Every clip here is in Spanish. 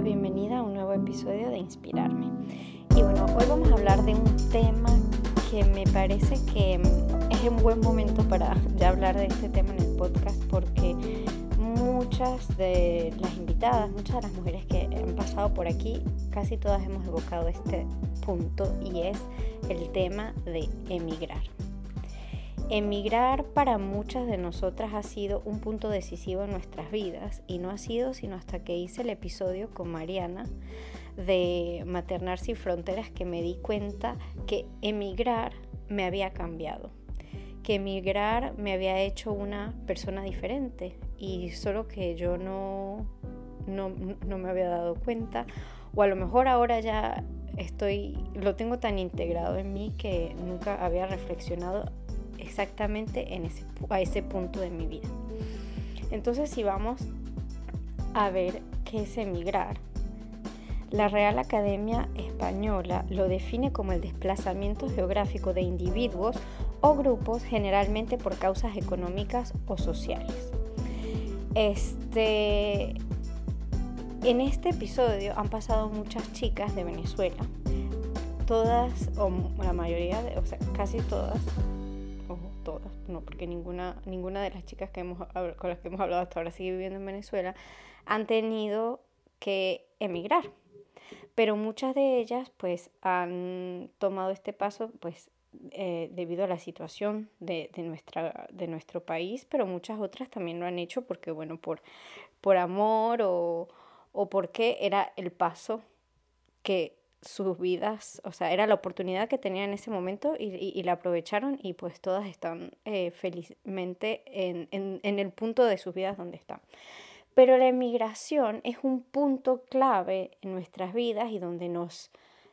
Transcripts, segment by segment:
la bienvenida a un nuevo episodio de Inspirarme. Y bueno, hoy vamos a hablar de un tema que me parece que es un buen momento para ya hablar de este tema en el podcast, porque muchas de las invitadas, muchas de las mujeres que han pasado por aquí, casi todas hemos evocado este punto, y es el tema de emigrar. Emigrar para muchas de nosotras ha sido un punto decisivo en nuestras vidas, y no ha sido sino hasta que hice el episodio con Mariana de Maternar sin Fronteras que me di cuenta que emigrar me había cambiado, que emigrar me había hecho una persona diferente, y solo que yo no me había dado cuenta, o a lo mejor ahora ya lo tengo tan integrado en mí que nunca había reflexionado exactamente a ese punto de mi vida. Entonces, si vamos a ver qué es emigrar, la Real Academia Española lo define como el desplazamiento geográfico de individuos o grupos, generalmente por causas económicas o sociales. En este episodio han pasado muchas chicas de Venezuela, todas o la mayoría, casi todas. Todas, no, porque ninguna de las chicas con las que hemos hablado hasta ahora sigue viviendo en Venezuela, han tenido que emigrar, pero muchas de ellas pues han tomado este paso pues debido a la situación de nuestro país, pero muchas otras también lo han hecho porque bueno, por amor o porque era el paso que sus vidas, era la oportunidad que tenían en ese momento y la aprovecharon, y pues todas están felizmente en el punto de sus vidas donde están. Pero la emigración es un punto clave en nuestras vidas y donde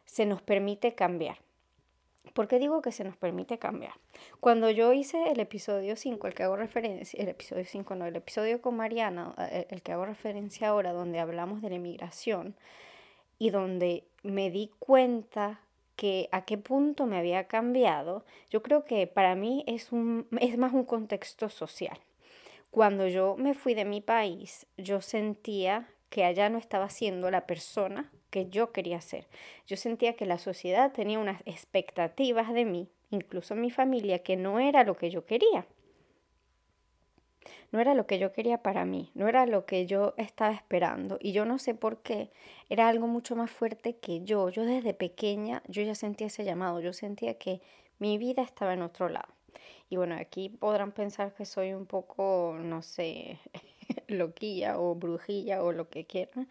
se nos permite cambiar. ¿Por qué digo que se nos permite cambiar? Cuando yo hice el episodio 5, el episodio con Mariana, el que hago referencia ahora, donde hablamos de la emigración, y donde me di cuenta que a qué punto me había cambiado, yo creo que para mí es más un contexto social. Cuando yo me fui de mi país, yo sentía que allá no estaba siendo la persona que yo quería ser. Yo sentía que la sociedad tenía unas expectativas de mí, incluso mi familia, que no era lo que yo quería. No era lo que yo quería para mí, no era lo que yo estaba esperando, y yo no sé por qué, era algo mucho más fuerte que yo. Yo desde pequeña, yo ya sentía ese llamado, yo sentía que mi vida estaba en otro lado. Y bueno, aquí podrán pensar que soy un poco, no sé, loquilla o brujilla o lo que quieran,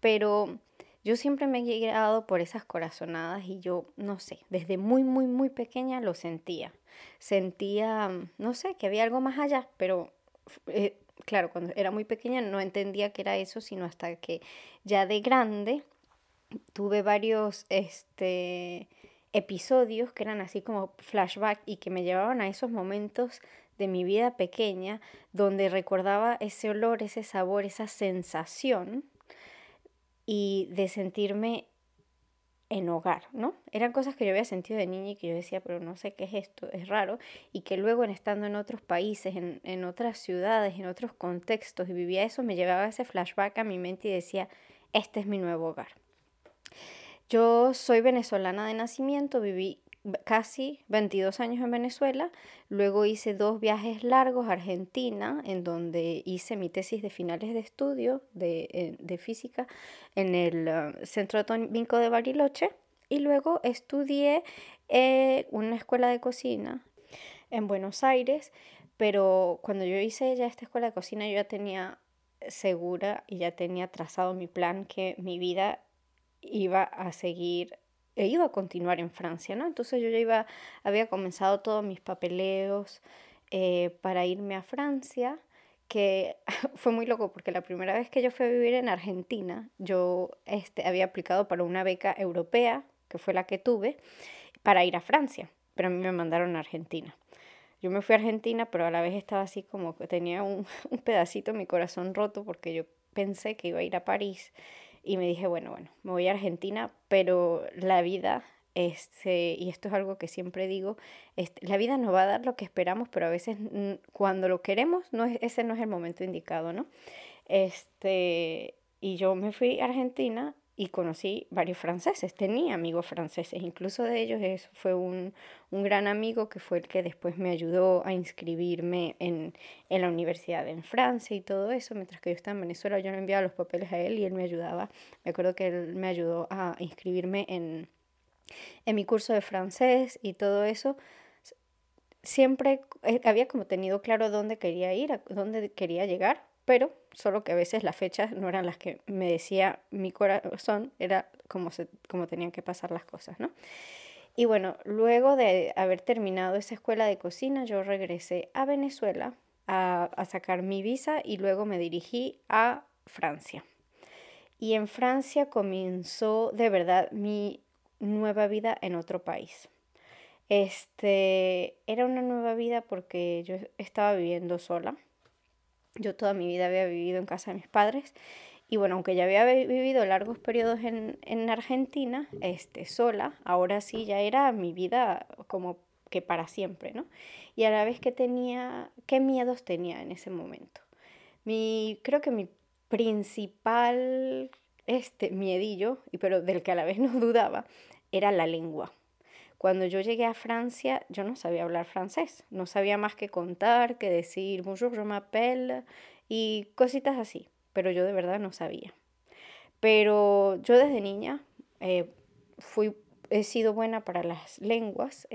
pero yo siempre me he guiado por esas corazonadas, y yo, no sé, desde muy, muy, muy pequeña lo sentía. Sentía, no sé, que había algo más allá, pero claro, cuando era muy pequeña no entendía que era eso, sino hasta que ya de grande tuve varios episodios que eran así como flashback y que me llevaban a esos momentos de mi vida pequeña donde recordaba ese olor, ese sabor, esa sensación y de sentirme en hogar, ¿no? Eran cosas que yo había sentido de niña y que yo decía, pero no sé qué es esto, es raro, y que luego estando en otros países, en otras ciudades, en otros contextos, y vivía eso, me llevaba ese flashback a mi mente y decía, este es mi nuevo hogar. Yo soy venezolana de nacimiento, viví casi 22 años en Venezuela, luego hice 2 viajes largos a Argentina, en donde hice mi tesis de finales de estudio de física en el Centro Atómico de Bariloche, y luego estudié una escuela de cocina en Buenos Aires, pero cuando yo hice ya esta escuela de cocina yo ya tenía segura y ya tenía trazado mi plan que mi vida iba a seguir iba a continuar en Francia, ¿no? Entonces yo ya había comenzado todos mis papeleos para irme a Francia, que fue muy loco porque la primera vez que yo fui a vivir en Argentina, yo había aplicado para una beca europea, que fue la que tuve, para ir a Francia, pero a mí me mandaron a Argentina. Yo me fui a Argentina, pero a la vez estaba así como que tenía un pedacito en mi corazón roto porque yo pensé que iba a ir a París. Y me dije, bueno, me voy a Argentina, pero la vida, y esto es algo que siempre digo, la vida nos va a dar lo que esperamos, pero a veces cuando lo queremos, ese no es el momento indicado, ¿no? Y yo me fui a Argentina y conocí varios franceses, tenía amigos franceses, incluso de ellos fue un gran amigo que fue el que después me ayudó a inscribirme en la universidad en Francia y todo eso. Mientras que yo estaba en Venezuela, yo le enviaba los papeles a él y él me ayudaba. Me acuerdo que él me ayudó a inscribirme en mi curso de francés y todo eso. Siempre había como tenido claro dónde quería ir, a dónde quería llegar, pero solo que a veces las fechas no eran las que me decía mi corazón, era como tenían que pasar las cosas, ¿no? Y bueno, luego de haber terminado esa escuela de cocina, yo regresé a Venezuela a sacar mi visa y luego me dirigí a Francia. Y en Francia comenzó de verdad mi nueva vida en otro país. Era una nueva vida porque yo estaba viviendo sola. Yo toda mi vida había vivido en casa de mis padres y bueno, aunque ya había vivido largos periodos en Argentina, sola, ahora sí ya era mi vida como que para siempre, ¿no? Y a la vez qué miedos tenía en ese momento. Creo que mi principal miedillo, pero del que a la vez no dudaba, era la lengua. Cuando yo llegué a Francia, yo no sabía hablar francés. No sabía más que contar, que decir bonjour, je m'appelle y cositas así. Pero yo de verdad no sabía. Pero yo desde niña he sido buena para las lenguas.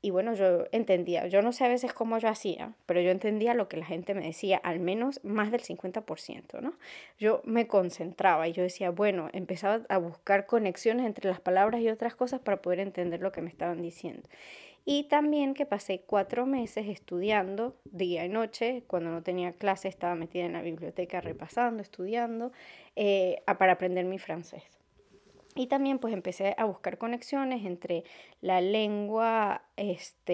Y bueno, yo entendía. Yo no sé a veces cómo yo hacía, pero yo entendía lo que la gente me decía, al menos más del 50%, ¿no? Yo me concentraba y yo decía, bueno, empezaba a buscar conexiones entre las palabras y otras cosas para poder entender lo que me estaban diciendo. Y también que pasé 4 meses estudiando día y noche. Cuando no tenía clase estaba metida en la biblioteca repasando, estudiando, para aprender mi francés. Y también pues empecé a buscar conexiones entre la lengua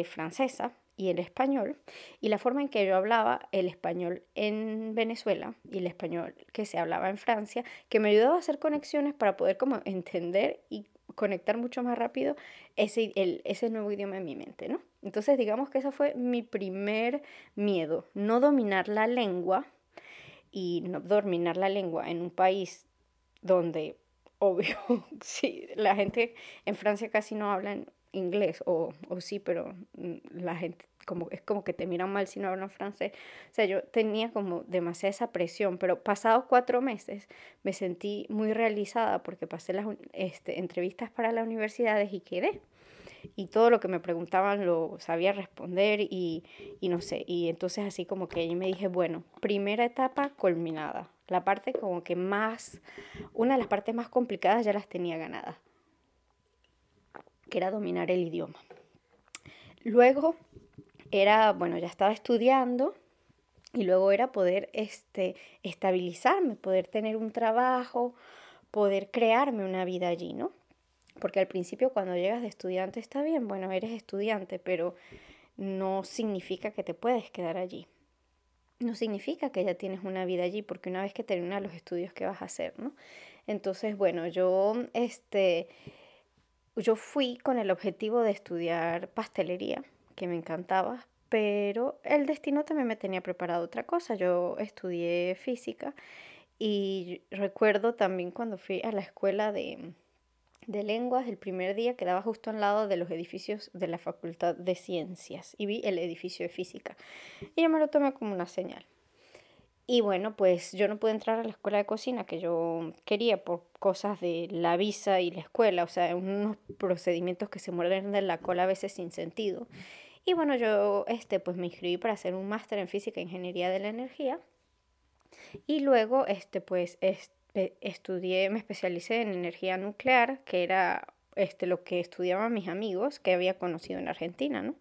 francesa y el español y la forma en que yo hablaba el español en Venezuela y el español que se hablaba en Francia, que me ayudaba a hacer conexiones para poder como entender y conectar mucho más rápido ese nuevo idioma en mi mente, ¿no? Entonces digamos que ese fue mi primer miedo, no dominar la lengua y no dominar la lengua en un país donde... Obvio, sí, la gente en Francia casi no habla inglés, o sí, pero la gente es como que te miran mal si no hablan francés. O sea, yo tenía como demasiada esa presión, pero pasados 4 meses me sentí muy realizada porque pasé las entrevistas para las universidades y quedé. Y todo lo que me preguntaban lo sabía responder y no sé. Y entonces así como que ahí me dije, bueno, primera etapa culminada. La parte como que una de las partes más complicadas ya las tenía ganadas, que era dominar el idioma. Luego bueno, ya estaba estudiando y luego era poder estabilizarme, poder tener un trabajo, poder crearme una vida allí, ¿no? Porque al principio cuando llegas de estudiante está bien, bueno, eres estudiante, pero no significa que te puedes quedar allí. No significa que ya tienes una vida allí, porque una vez que terminas los estudios, ¿qué vas a hacer, no? Entonces, bueno, yo fui con el objetivo de estudiar pastelería, que me encantaba, pero el destino también me tenía preparado otra cosa. Yo estudié física y recuerdo también cuando fui a la escuela de lenguas, el primer día quedaba justo al lado de los edificios de la Facultad de Ciencias y vi el edificio de Física y yo me lo tomé como una señal. Y bueno, pues yo no pude entrar a la escuela de cocina que yo quería por cosas de la visa y la escuela, o sea, unos procedimientos que se muerden de la cola a veces sin sentido. Y bueno, yo pues me inscribí para hacer un máster en Física e Ingeniería de la Energía y luego me especialicé en energía nuclear, que era lo que estudiaban mis amigos que había conocido en Argentina, ¿no?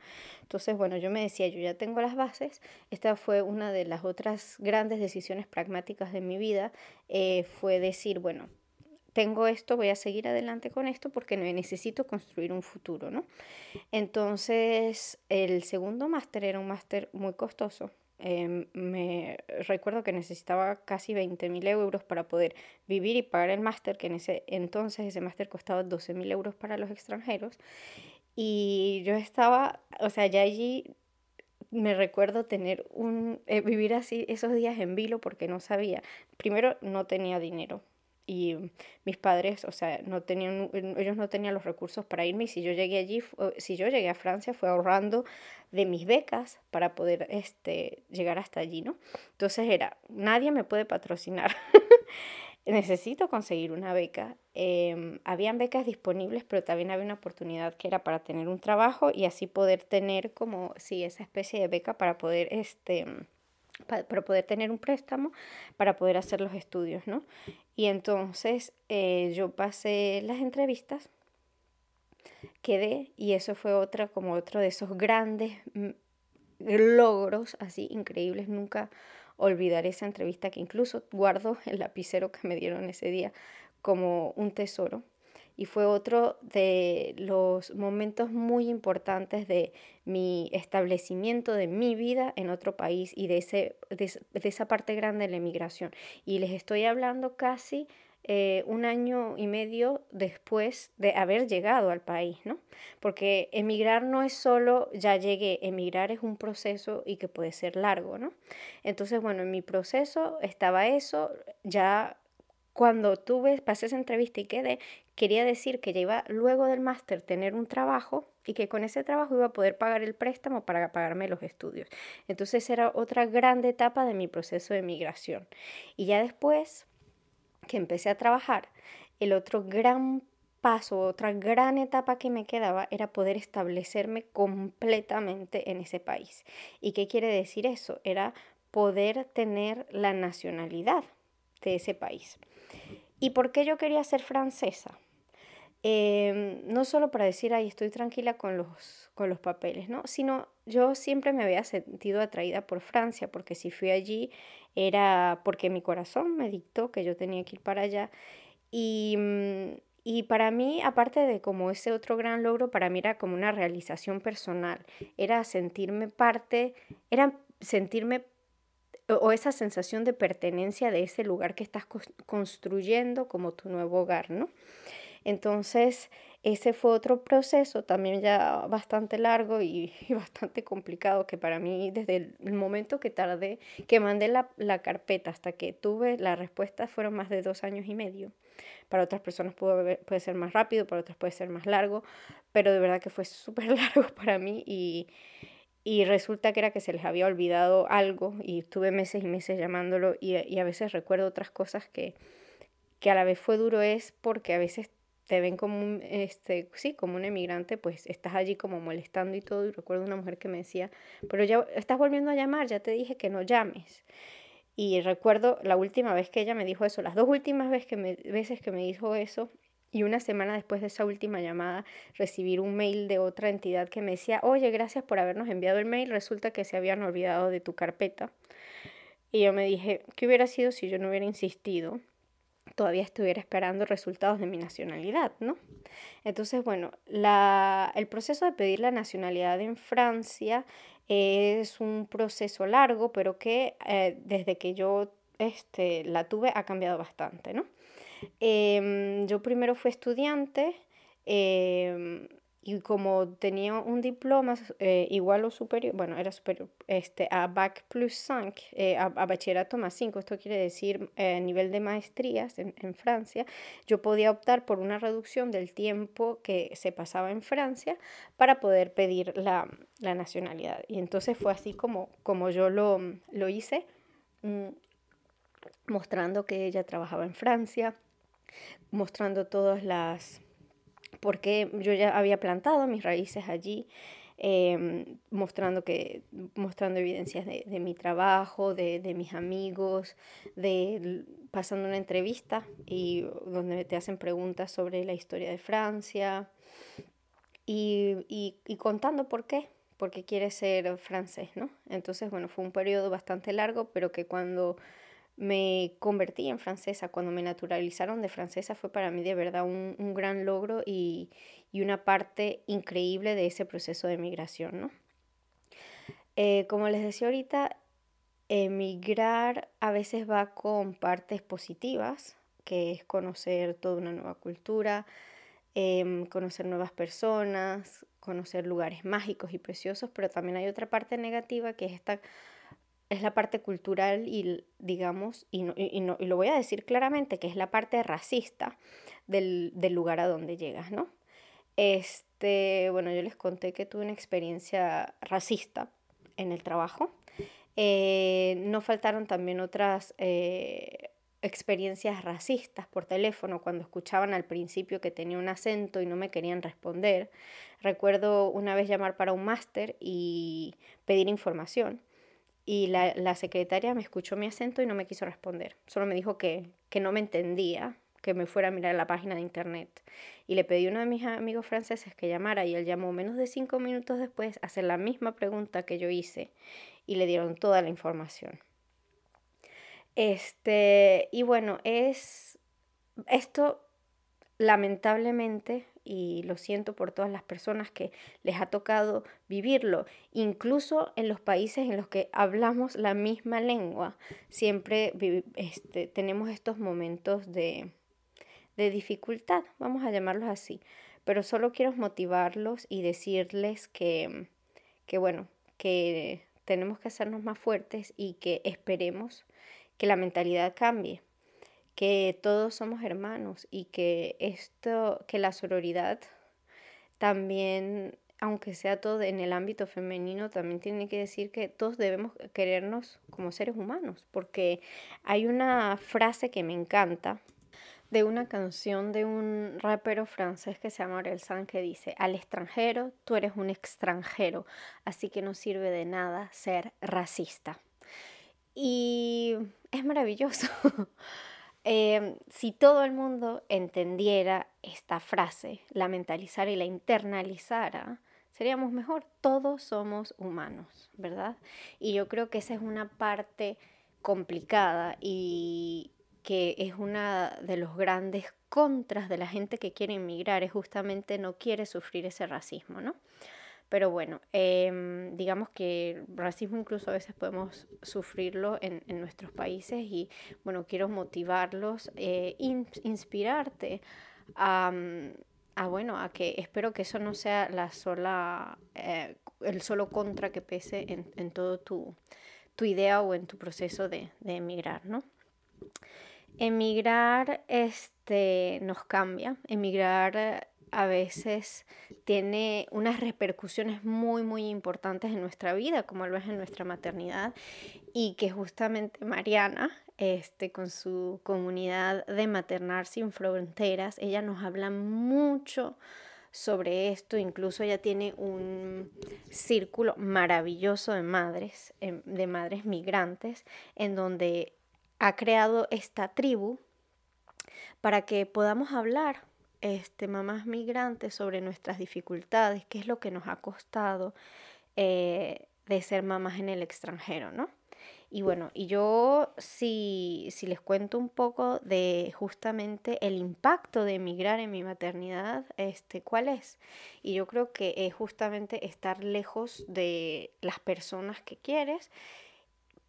Entonces, bueno, yo me decía, yo ya tengo las bases. Esta fue una de las otras grandes decisiones pragmáticas de mi vida, fue decir, bueno, tengo esto, voy a seguir adelante con esto porque necesito construir un futuro, ¿no? Entonces, el segundo máster era un máster muy costoso. Me recuerdo que necesitaba casi 20.000 euros para poder vivir y pagar el máster, que en ese máster costaba 12.000 euros para los extranjeros. Y yo estaba, o sea, ya allí me recuerdo tener vivir así esos días en vilo porque no sabía. Primero, no tenía dinero. Y mis padres, o sea, ellos no tenían los recursos para irme, y si yo llegué a Francia fue ahorrando de mis becas para poder llegar hasta allí, ¿no? Entonces era, nadie me puede patrocinar, necesito conseguir una beca. Habían becas disponibles, pero también había una oportunidad que era para tener un trabajo y así poder tener como, sí, esa especie de beca para poder para poder tener un préstamo, para poder hacer los estudios, ¿no? Y entonces yo pasé las entrevistas, quedé, y eso fue otro de esos grandes logros así increíbles. Nunca olvidaré esa entrevista, que incluso guardo el lapicero que me dieron ese día como un tesoro. Y fue otro de los momentos muy importantes de mi establecimiento, de mi vida en otro país y de esa parte grande de la emigración. Y les estoy hablando casi 1 año y medio después de haber llegado al país, ¿no? Porque emigrar no es solo ya llegué, emigrar es un proceso y que puede ser largo, ¿no? Entonces, bueno, en mi proceso estaba eso, ya... Cuando pasé esa entrevista y quedé, quería decir que ya iba luego del máster tener un trabajo y que con ese trabajo iba a poder pagar el préstamo para pagarme los estudios. Entonces era otra gran etapa de mi proceso de migración. Y ya después que empecé a trabajar, el otro gran paso, otra gran etapa que me quedaba era poder establecerme completamente en ese país. ¿Y qué quiere decir eso? Era poder tener la nacionalidad de ese país. ¿Y por qué yo quería ser francesa? No solo para decir, ay, estoy tranquila con los papeles, ¿no? Sino yo siempre me había sentido atraída por Francia, porque si fui allí era porque mi corazón me dictó que yo tenía que ir para allá. Y para mí, aparte de como ese otro gran logro, para mí era como una realización personal. Era sentirme parte, era sentirme o esa sensación de pertenencia de ese lugar que estás construyendo como tu nuevo hogar, ¿no? Entonces, ese fue otro proceso también ya bastante largo y bastante complicado, que para mí desde el momento que tardé, que mandé la carpeta hasta que tuve la respuesta, fueron más de 2 años y medio. Para otras personas puede ser más rápido, para otras puede ser más largo, pero de verdad que fue súper largo para mí y resulta que era que se les había olvidado algo y estuve meses y meses llamándolo y a veces recuerdo otras cosas que a la vez fue duro, es porque a veces te ven como como un emigrante, pues estás allí como molestando y todo, y recuerdo una mujer que me decía, pero ya estás volviendo a llamar, ya te dije que no llames. Y recuerdo la última vez que ella me dijo eso, las 2 últimas veces que me dijo eso. Y una semana después de esa última llamada, recibir un mail de otra entidad que me decía, oye, gracias por habernos enviado el mail, resulta que se habían olvidado de tu carpeta. Y yo me dije, ¿qué hubiera sido si yo no hubiera insistido? Todavía estuviera esperando resultados de mi nacionalidad, ¿no? Entonces, bueno, el proceso de pedir la nacionalidad en Francia es un proceso largo, pero que desde que yo la tuve ha cambiado bastante, ¿no? Yo primero fui estudiante y como tenía un diploma igual o superior, bueno, era superior a Bac plus 5, a bachillerato más 5, esto quiere decir nivel de maestrías en Francia, yo podía optar por una reducción del tiempo que se pasaba en Francia para poder pedir la nacionalidad. Y entonces fue así como yo lo hice, mostrando que ella trabajaba en Francia, mostrando porque yo ya había plantado mis raíces allí, mostrando evidencias de mi trabajo, de mis amigos, pasando una entrevista y donde te hacen preguntas sobre la historia de Francia y contando por qué. Porque quiere ser francés, ¿no? Entonces, bueno, fue un periodo bastante largo, pero que cuando me convertí en francesa, cuando me naturalizaron de francesa, fue para mí de verdad un gran logro y una parte increíble de ese proceso de migración, ¿no? Como les decía ahorita, emigrar a veces va con partes positivas, que es conocer toda una nueva cultura, conocer nuevas personas, conocer lugares mágicos y preciosos, pero también hay otra parte negativa que es esta, es la parte cultural y, digamos, y lo voy a decir claramente, que es la parte racista del lugar a donde llegas, ¿no? Bueno, yo les conté que tuve una experiencia racista en el trabajo. No faltaron también otras experiencias racistas por teléfono cuando escuchaban al principio que tenía un acento y no me querían responder. Recuerdo una vez llamar para un máster y pedir información y la secretaria me escuchó mi acento y no me quiso responder. Solo me dijo que no me entendía, que me fuera a mirar la página de internet. Y le pedí a uno de mis amigos franceses que llamara y él llamó menos de 5 minutos después a hacer la misma pregunta que yo hice y le dieron toda la información. Y bueno, esto lamentablemente, y lo siento por todas las personas que les ha tocado vivirlo, incluso en los países en los que hablamos la misma lengua, siempre tenemos estos momentos de dificultad, vamos a llamarlos así, pero solo quiero motivarlos y decirles que bueno, que tenemos que hacernos más fuertes y que esperemos que la mentalidad cambie, que todos somos hermanos y que la sororidad también, aunque sea todo en el ámbito femenino, también tiene que decir que todos debemos querernos como seres humanos, porque hay una frase que me encanta de una canción de un rapero francés que se llama Aurel San, que dice: al extranjero, tú eres un extranjero, así que no sirve de nada ser racista. Y es maravilloso. Si todo el mundo entendiera esta frase, la mentalizara y la internalizara, seríamos mejor. Todos somos humanos, ¿verdad? Y yo creo que esa es una parte complicada y que es una de los grandes contras de la gente que quiere inmigrar, es justamente no quiere sufrir ese racismo, ¿no? Pero bueno, digamos que racismo incluso a veces podemos sufrirlo en nuestros países y bueno, quiero motivarlos, inspirarte a que espero que eso no sea el solo contra que pese en todo tu idea o en tu proceso de emigrar, ¿no? Emigrar nos cambia, emigrar a veces tiene unas repercusiones muy, muy importantes en nuestra vida, como lo es en nuestra maternidad, y que justamente Mariana, con su comunidad de Maternar sin Fronteras, ella nos habla mucho sobre esto, incluso ella tiene un círculo maravilloso de madres migrantes, en donde ha creado esta tribu para que podamos hablar mamás migrantes sobre nuestras dificultades, qué es lo que nos ha costado de ser mamás en el extranjero, ¿no? Y bueno, y yo si les cuento un poco de justamente el impacto de emigrar en mi maternidad, ¿cuál es? Y yo creo que es justamente estar lejos de las personas que quieres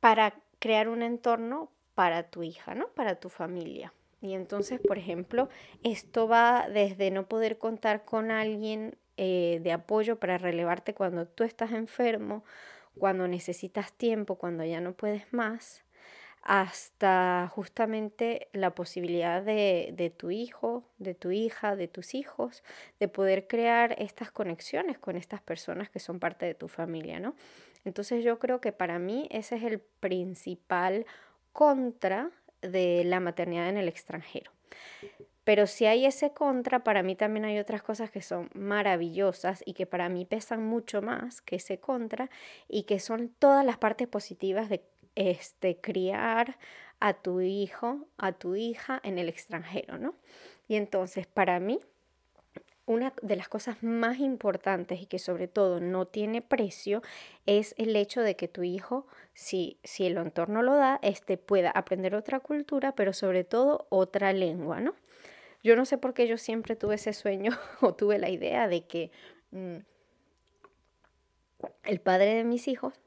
para crear un entorno para tu hija, ¿no? Para tu familia. Y entonces, por ejemplo, esto va desde no poder contar con alguien de apoyo para relevarte cuando tú estás enfermo, cuando necesitas tiempo, cuando ya no puedes más, hasta justamente la posibilidad de tu hijo, de tu hija, de tus hijos, de poder crear estas conexiones con estas personas que son parte de tu familia, ¿no? Entonces yo creo que para mí ese es el principal contra de la maternidad en el extranjero. Pero si hay ese contra, para mí también hay otras cosas que son maravillosas y que para mí pesan mucho más que ese contra y que son todas las partes positivas de criar a tu hijo, a tu hija en el extranjero, ¿no? Y entonces para mí una de las cosas más importantes y que sobre todo no tiene precio es el hecho de que tu hijo, si el entorno lo da, pueda aprender otra cultura, pero sobre todo otra lengua, ¿no? Yo no sé por qué yo siempre tuve ese sueño o tuve la idea de que el padre de mis hijos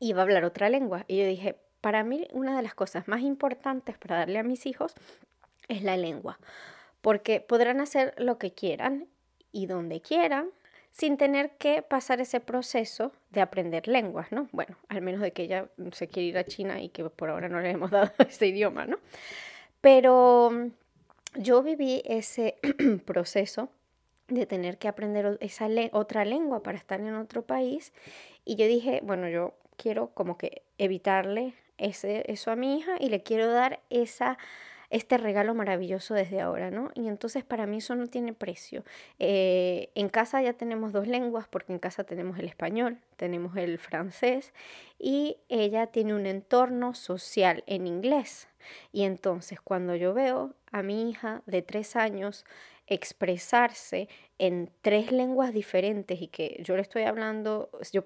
iba a hablar otra lengua. Y yo dije, para mí una de las cosas más importantes para darle a mis hijos es la lengua. porque podrán hacer lo que quieran y donde quieran sin tener que pasar ese proceso de aprender lenguas, ¿no? Bueno, al menos de que ella se quiere ir a China y que por ahora no le hemos dado ese idioma, ¿no? Pero yo viví ese proceso de tener que aprender esa otra lengua para estar en otro país y yo dije, bueno, yo quiero como que evitarle eso a mi hija y le quiero dar este regalo maravilloso desde ahora, ¿no? Y entonces para mí eso no tiene precio. En casa ya tenemos dos lenguas, porque en casa tenemos el español, tenemos el francés, y ella tiene un entorno social en inglés. Y entonces cuando yo veo a mi hija de 3 años expresarse en 3 lenguas diferentes y que yo puedo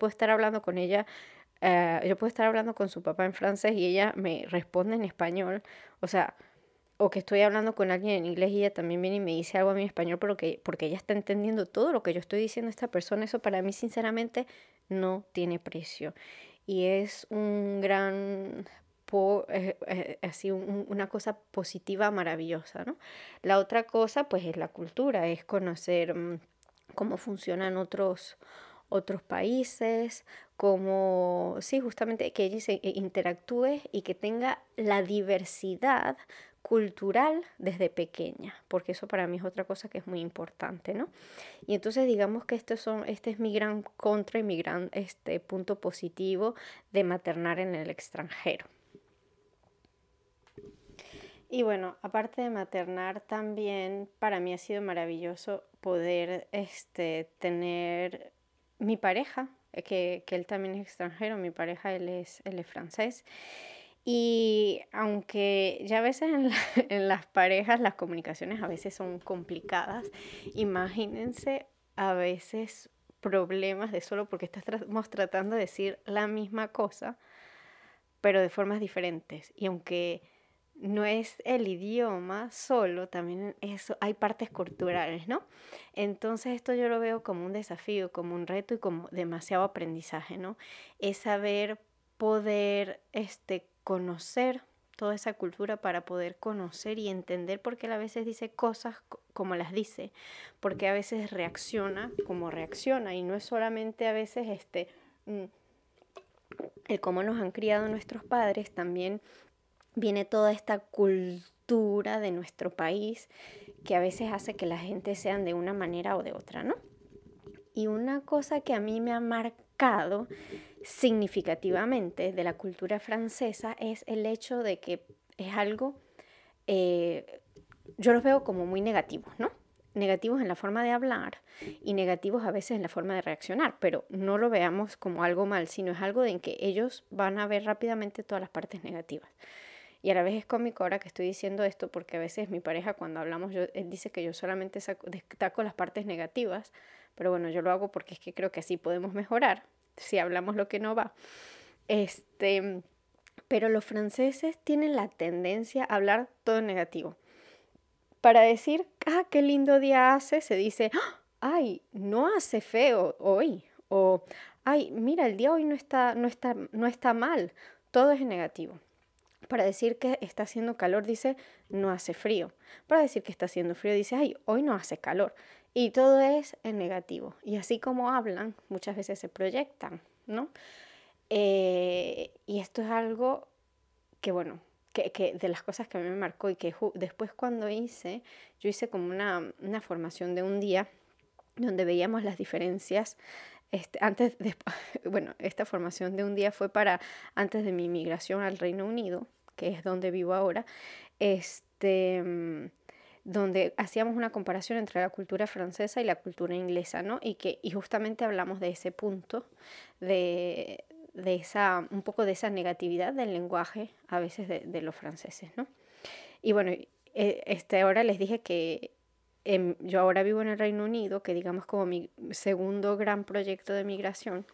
estar hablando con su papá en francés y ella me responde en español, o sea, o que estoy hablando con alguien en inglés y ella también viene y me dice algo a mí en español, pero porque ella está entendiendo todo lo que yo estoy diciendo a esta persona, eso para mí sinceramente no tiene precio. Y es un gran... así una cosa positiva, maravillosa, ¿no? La otra cosa, pues, es la cultura, es conocer cómo funcionan otros países, cómo, sí, justamente que ella se interactúe y que tenga la diversidad cultural desde pequeña, porque eso para mí es otra cosa que es muy importante, ¿no? Y entonces digamos que este es mi gran contra y mi gran punto positivo de maternar en el extranjero. Y bueno, aparte de maternar, también para mí ha sido maravilloso poder tener mi pareja, que él también es extranjero, mi pareja él es francés. Y aunque ya a veces en las parejas las comunicaciones a veces son complicadas, imagínense a veces problemas de solo porque estamos tratando de decir la misma cosa, pero de formas diferentes. Y aunque... no es el idioma solo, también eso, hay partes culturales, ¿no? Entonces esto yo lo veo como un desafío, como un reto y como demasiado aprendizaje, ¿no? Es saber poder conocer toda esa cultura para poder conocer y entender por qué él a veces dice cosas como las dice, porque a veces reacciona como reacciona y no es solamente a veces el cómo nos han criado nuestros padres, también viene toda esta cultura de nuestro país que a veces hace que la gente sean de una manera o de otra, ¿no? Y una cosa que a mí me ha marcado significativamente de la cultura francesa es el hecho de que es algo, yo los veo como muy negativos, ¿no? Negativos en la forma de hablar y negativos a veces en la forma de reaccionar, pero no lo veamos como algo mal, sino es algo en que ellos van a ver rápidamente todas las partes negativas. Y a la vez es cómico ahora que estoy diciendo esto porque a veces mi pareja cuando hablamos, él dice que yo solamente destaco las partes negativas, pero bueno, yo lo hago porque es que creo que así podemos mejorar si hablamos lo que no va. Pero los franceses tienen la tendencia a hablar todo negativo. Para decir, ah, qué lindo día hace, se dice, ay, no hace feo hoy, o ay, mira, el día hoy no está mal, todo es negativo. Para decir que está haciendo calor, dice, no hace frío. Para decir que está haciendo frío, dice, ay, hoy no hace calor. Y todo es en negativo. Y así como hablan, muchas veces se proyectan, ¿no? Y esto es algo que, bueno, que de las cosas que a mí me marcó y que después cuando yo hice como una formación de un día donde veíamos las diferencias. Esta formación de un día fue para antes de mi migración al Reino Unido, que es donde vivo ahora, donde hacíamos una comparación entre la cultura francesa y la cultura inglesa, ¿no? Y justamente hablamos de ese punto un poco de esa negatividad del lenguaje a veces de los franceses, ¿no? Y bueno, ahora les dije que yo ahora vivo en el Reino Unido, que digamos como mi segundo gran proyecto de migración,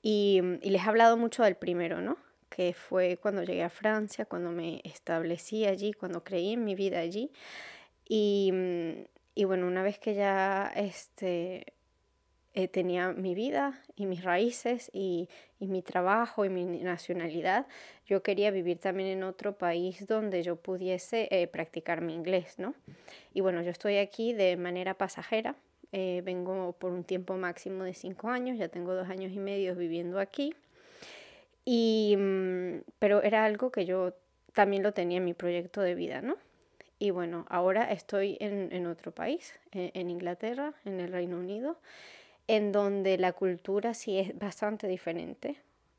y les he hablado mucho del primero, ¿no? Que fue cuando llegué a Francia, cuando me establecí allí, cuando creí en mi vida allí, y bueno, una vez que ya tenía mi vida y mis raíces y mi trabajo y mi nacionalidad, yo quería vivir también en otro país donde yo pudiese practicar mi inglés, ¿no? Y bueno, yo estoy aquí de manera pasajera, vengo por un tiempo máximo de 5 años, ya tengo 2 años y medio viviendo aquí, y, pero era algo que yo también lo tenía en mi proyecto de vida, ¿no? Y bueno, ahora estoy en otro país, en Inglaterra, en el Reino Unido, en donde la cultura sí es bastante diferente,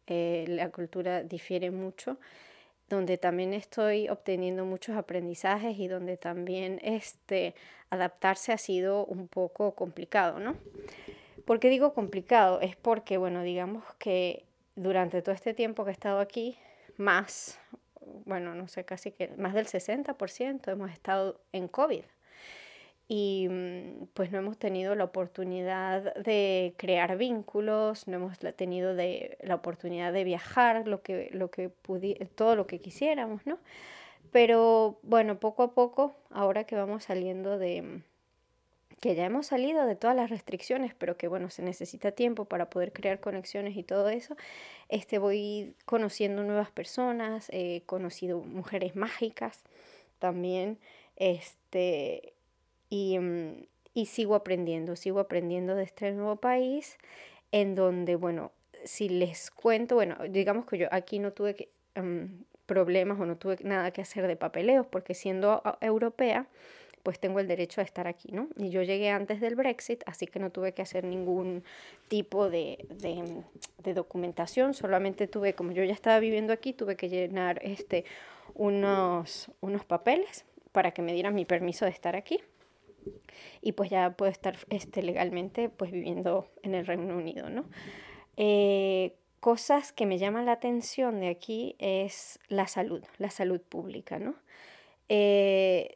la cultura difiere mucho, donde también estoy obteniendo muchos aprendizajes y donde también adaptarse ha sido un poco complicado, ¿no? ¿Por qué digo complicado? Es porque, bueno, digamos que durante todo este tiempo que he estado aquí, casi que más del 60% hemos estado en COVID. Y pues no hemos tenido la oportunidad de crear vínculos, no hemos tenido la oportunidad de viajar todo lo que quisiéramos, ¿no? Pero bueno, poco a poco, ahora que vamos saliendo que ya hemos salido de todas las restricciones, pero que bueno, se necesita tiempo para poder crear conexiones y todo eso, voy conociendo nuevas personas, he conocido mujeres mágicas también, Y sigo aprendiendo de este nuevo país, en donde, bueno, si les cuento, bueno, digamos que yo aquí no tuve problemas o no tuve nada que hacer de papeleos, porque siendo europea, pues tengo el derecho a estar aquí, ¿no? Y yo llegué antes del Brexit, así que no tuve que hacer ningún tipo de documentación, solamente como yo ya estaba viviendo aquí, tuve que llenar unos papeles para que me dieran mi permiso de estar aquí. Y pues ya puedo estar legalmente pues viviendo en el Reino Unido, ¿no? Cosas que me llaman la atención de aquí es la salud pública, ¿no? Es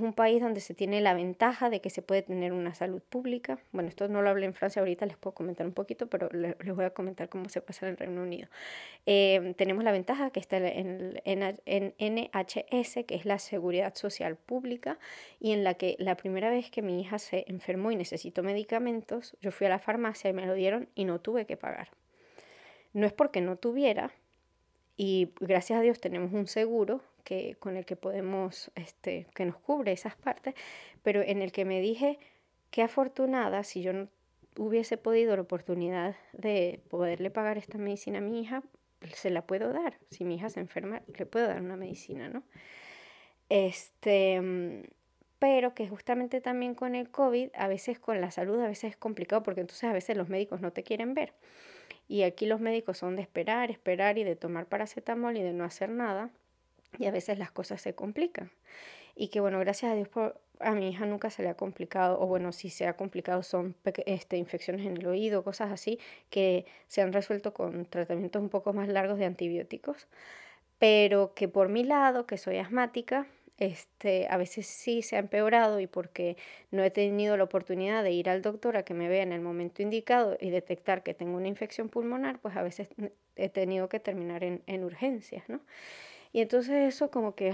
un país donde se tiene la ventaja de que se puede tener una salud pública. Bueno, esto no lo hablé en Francia ahorita, les puedo comentar un poquito, pero les voy a comentar cómo se pasa en el Reino Unido. Tenemos la ventaja que está en NHS, que es la Seguridad Social Pública, y en la que la primera vez que mi hija se enfermó y necesitó medicamentos, yo fui a la farmacia y me lo dieron y no tuve que pagar. No es porque no tuviera, y gracias a Dios tenemos un seguro con el que podemos, que nos cubre esas partes, pero en el que me dije, qué afortunada, si yo no hubiese podido la oportunidad de poderle pagar esta medicina a mi hija, se la puedo dar. Si mi hija se enferma, le puedo dar una medicina, ¿no? Pero que justamente también con el COVID, a veces con la salud, a veces es complicado, porque entonces a veces los médicos no te quieren ver. Y aquí los médicos son de esperar y de tomar paracetamol y de no hacer nada. Y a veces las cosas se complican. Y que bueno, gracias a Dios a mi hija nunca se le ha complicado, o bueno, si se ha complicado son infecciones en el oído, cosas así, que se han resuelto con tratamientos un poco más largos de antibióticos. Pero que por mi lado, que soy asmática, a veces sí se ha empeorado, y porque no he tenido la oportunidad de ir al doctor a que me vea en el momento indicado y detectar que tengo una infección pulmonar, pues a veces he tenido que terminar en urgencias, ¿no? Y entonces eso como que,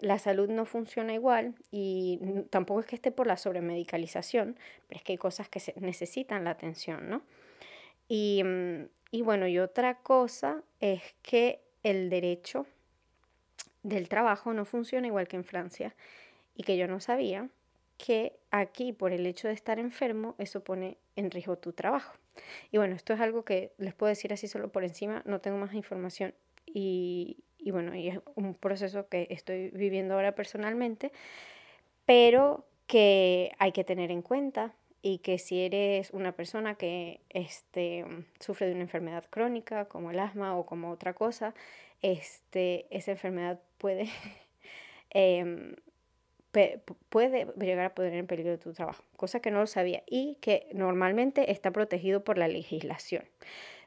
la salud no funciona igual, y tampoco es que esté por la sobremedicalización, pero es que hay cosas que necesitan la atención, ¿no? Y bueno, y otra cosa es que el derecho del trabajo no funciona igual que en Francia, y que yo no sabía que aquí, por el hecho de estar enfermo, eso pone en riesgo tu trabajo. Y bueno, esto es algo que les puedo decir así solo por encima, no tengo más información, y bueno, y es un proceso que estoy viviendo ahora personalmente, pero que hay que tener en cuenta, y que si eres una persona que sufre de una enfermedad crónica como el asma o como otra cosa, esa enfermedad puede puede llegar a poner en peligro tu trabajo, cosa que no lo sabía y que normalmente está protegido por la legislación.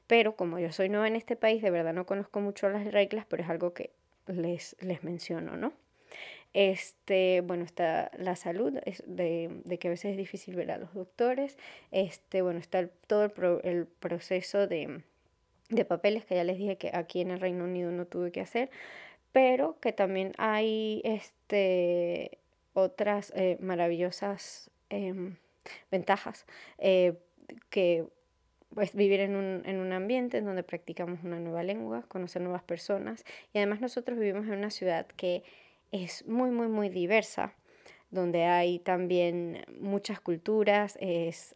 Pero como yo soy nueva en este país, de verdad no conozco mucho las reglas, pero es algo que les menciono, ¿no? Está la salud, de que a veces es difícil ver a los doctores, está todo el proceso de papeles, que ya les dije que aquí en el Reino Unido no tuve que hacer, pero que también hay otras maravillosas ventajas, que pues vivir en un ambiente en donde practicamos una nueva lengua, conocer nuevas personas, y además nosotros vivimos en una ciudad que es muy, muy, muy diversa, donde hay también muchas culturas,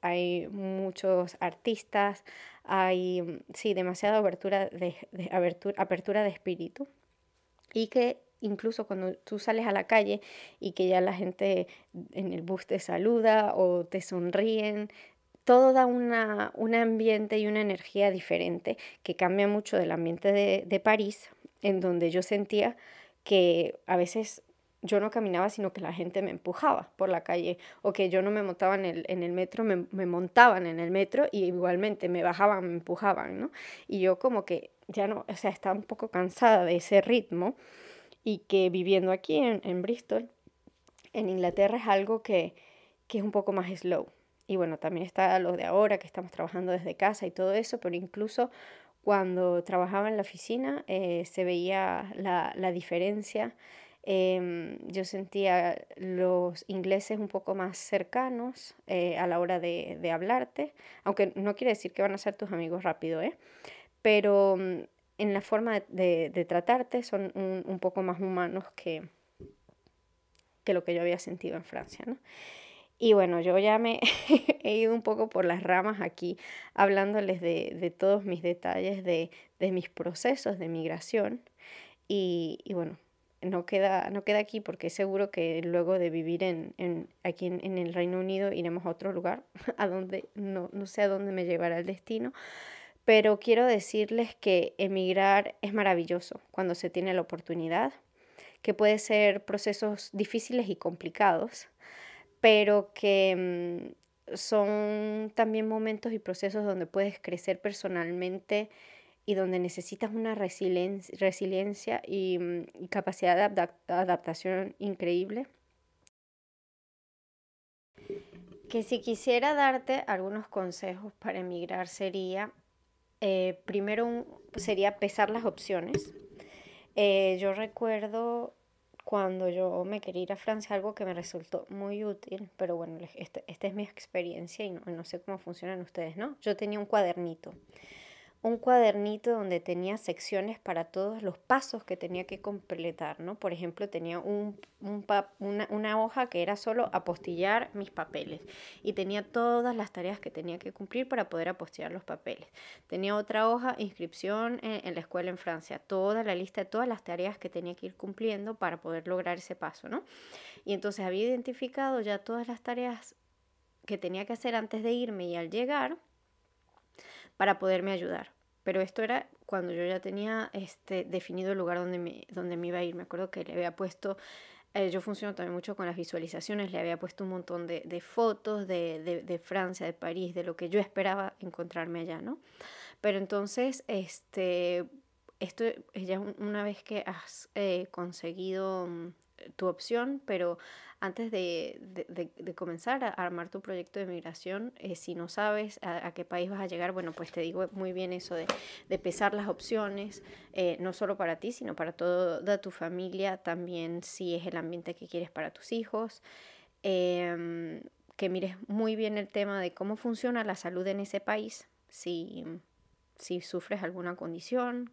hay muchos artistas, hay demasiada apertura de espíritu, y que incluso cuando tú sales a la calle y que ya la gente en el bus te saluda o te sonríen, todo da un ambiente y una energía diferente que cambia mucho del ambiente de París, en donde yo sentía que a veces yo no caminaba, sino que la gente me empujaba por la calle, o que yo no me montaba en el metro, me montaban en el metro y igualmente me bajaban, me empujaban, ¿no? Y yo como que ya no, o sea, estaba un poco cansada de ese ritmo, y que viviendo aquí en Bristol, en Inglaterra, es algo que es un poco más slow. Y bueno, también está lo de ahora, que estamos trabajando desde casa y todo eso, pero incluso cuando trabajaba en la oficina se veía la diferencia. Yo sentía los ingleses un poco más cercanos a la hora de hablarte, aunque no quiere decir que van a ser tus amigos rápido, pero en la forma de tratarte son un poco más humanos que lo que yo había sentido en Francia, ¿no? Y bueno, yo ya me he ido un poco por las ramas aquí, hablándoles de todos mis detalles, de mis procesos de migración, y bueno, no queda aquí, porque seguro que luego de vivir aquí en el Reino Unido iremos a otro lugar, a donde no sé a dónde me llevará el destino, pero quiero decirles que emigrar es maravilloso cuando se tiene la oportunidad, que puede ser procesos difíciles y complicados, pero que son también momentos y procesos donde puedes crecer personalmente y donde necesitas una resiliencia y capacidad de adaptación increíble. Que si quisiera darte algunos consejos para emigrar sería, primero sería pesar las opciones. Yo recuerdo cuando yo me quería ir a Francia, algo que me resultó muy útil, pero bueno, esta es mi experiencia y no sé cómo funcionan ustedes, ¿no? Yo tenía un cuadernito donde tenía secciones para todos los pasos que tenía que completar, ¿no? Por ejemplo, tenía una hoja que era solo apostillar mis papeles, y tenía todas las tareas que tenía que cumplir para poder apostillar los papeles. Tenía otra hoja, inscripción en la escuela en Francia, toda la lista de todas las tareas que tenía que ir cumpliendo para poder lograr ese paso, ¿no? Y entonces había identificado ya todas las tareas que tenía que hacer antes de irme y al llegar, para poderme ayudar. Pero esto era cuando yo ya tenía definido el lugar donde me iba a ir. Me acuerdo que le había puesto, yo funciono también mucho con las visualizaciones, le había puesto un montón de fotos de Francia, de París, de lo que yo esperaba encontrarme allá, ¿no? Pero entonces, esto ya una vez que has conseguido tu opción, pero antes de comenzar a armar tu proyecto de migración, si no sabes a qué país vas a llegar, bueno, pues te digo muy bien eso de pesar las opciones, no solo para ti, sino para toda tu familia, también si es el ambiente que quieres para tus hijos, que mires muy bien el tema de cómo funciona la salud en ese país, si sufres alguna condición,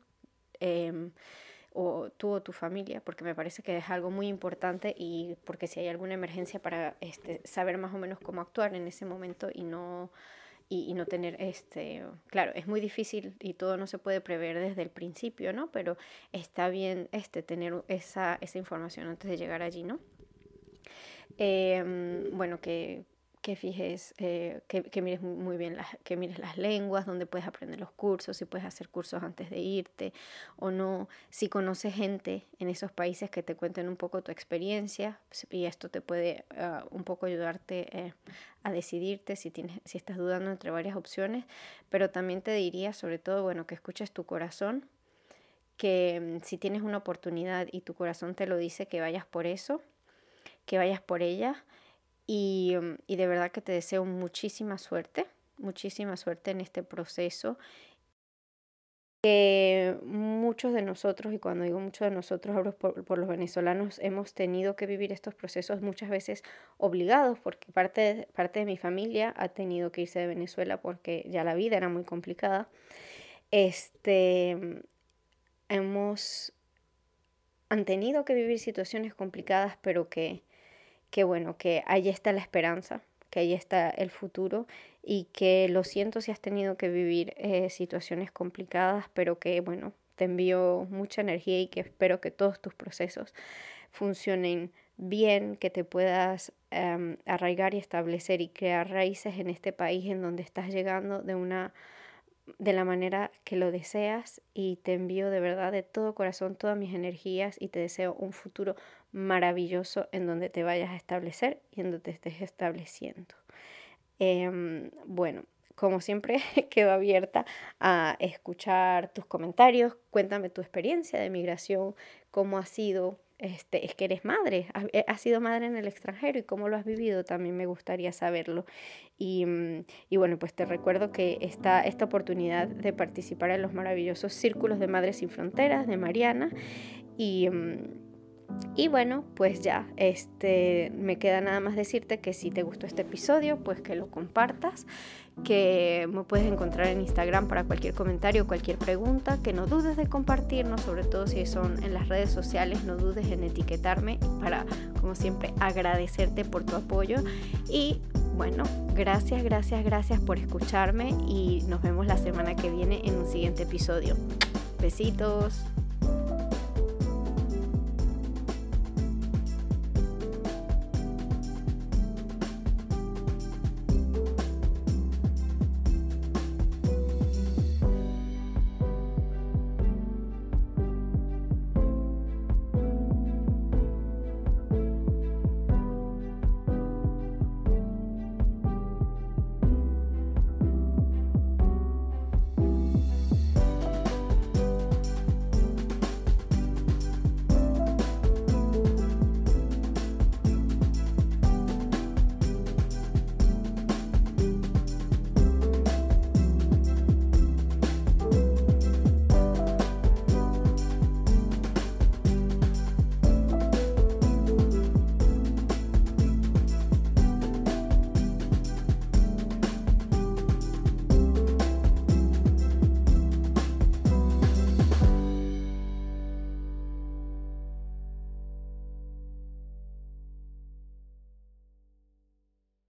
o tú o tu familia, porque me parece que es algo muy importante, y porque si hay alguna emergencia para saber más o menos cómo actuar en ese momento y no tener claro, es muy difícil y todo no se puede prever desde el principio, ¿no? Pero está bien tener esa información antes de llegar allí, ¿no? Bueno, que fijes, que mires muy bien que mires las lenguas, dónde puedes aprender los cursos, si puedes hacer cursos antes de irte o no, si conoces gente en esos países que te cuenten un poco tu experiencia, y esto te puede un poco ayudarte a decidirte si estás dudando entre varias opciones. Pero también te diría, sobre todo, bueno, que escuches tu corazón, que si tienes una oportunidad y tu corazón te lo dice, que vayas por eso, que vayas por ella. Y de verdad que te deseo muchísima suerte en este proceso. que muchos de nosotros, y cuando digo muchos de nosotros hablo por los venezolanos, hemos tenido que vivir estos procesos muchas veces obligados, porque parte de mi familia ha tenido que irse de Venezuela porque ya la vida era muy complicada. Han tenido que vivir situaciones complicadas, pero que bueno, que ahí está la esperanza, que ahí está el futuro, y que lo siento si has tenido que vivir situaciones complicadas, pero que bueno, te envío mucha energía y que espero que todos tus procesos funcionen bien, que te puedas arraigar y establecer y crear raíces en este país en donde estás llegando de la manera que lo deseas, y te envío de verdad de todo corazón todas mis energías y te deseo un futuro maravilloso en donde te vayas a establecer y en donde te estés estableciendo. Bueno, como siempre quedo abierta a escuchar tus comentarios. Cuéntame tu experiencia de migración, cómo ha sido, es que eres madre, has sido madre en el extranjero y cómo lo has vivido, también me gustaría saberlo. Y bueno, pues te recuerdo que está esta oportunidad de participar en los maravillosos círculos de Madres sin Fronteras de Mariana. Y bueno, pues ya, me queda nada más decirte que si te gustó este episodio, pues que lo compartas, que me puedes encontrar en Instagram para cualquier comentario, cualquier pregunta, que no dudes de compartirnos, sobre todo si son en las redes sociales, no dudes en etiquetarme para, como siempre, agradecerte por tu apoyo. Y bueno, gracias por escucharme y nos vemos la semana que viene en un siguiente episodio. Besitos.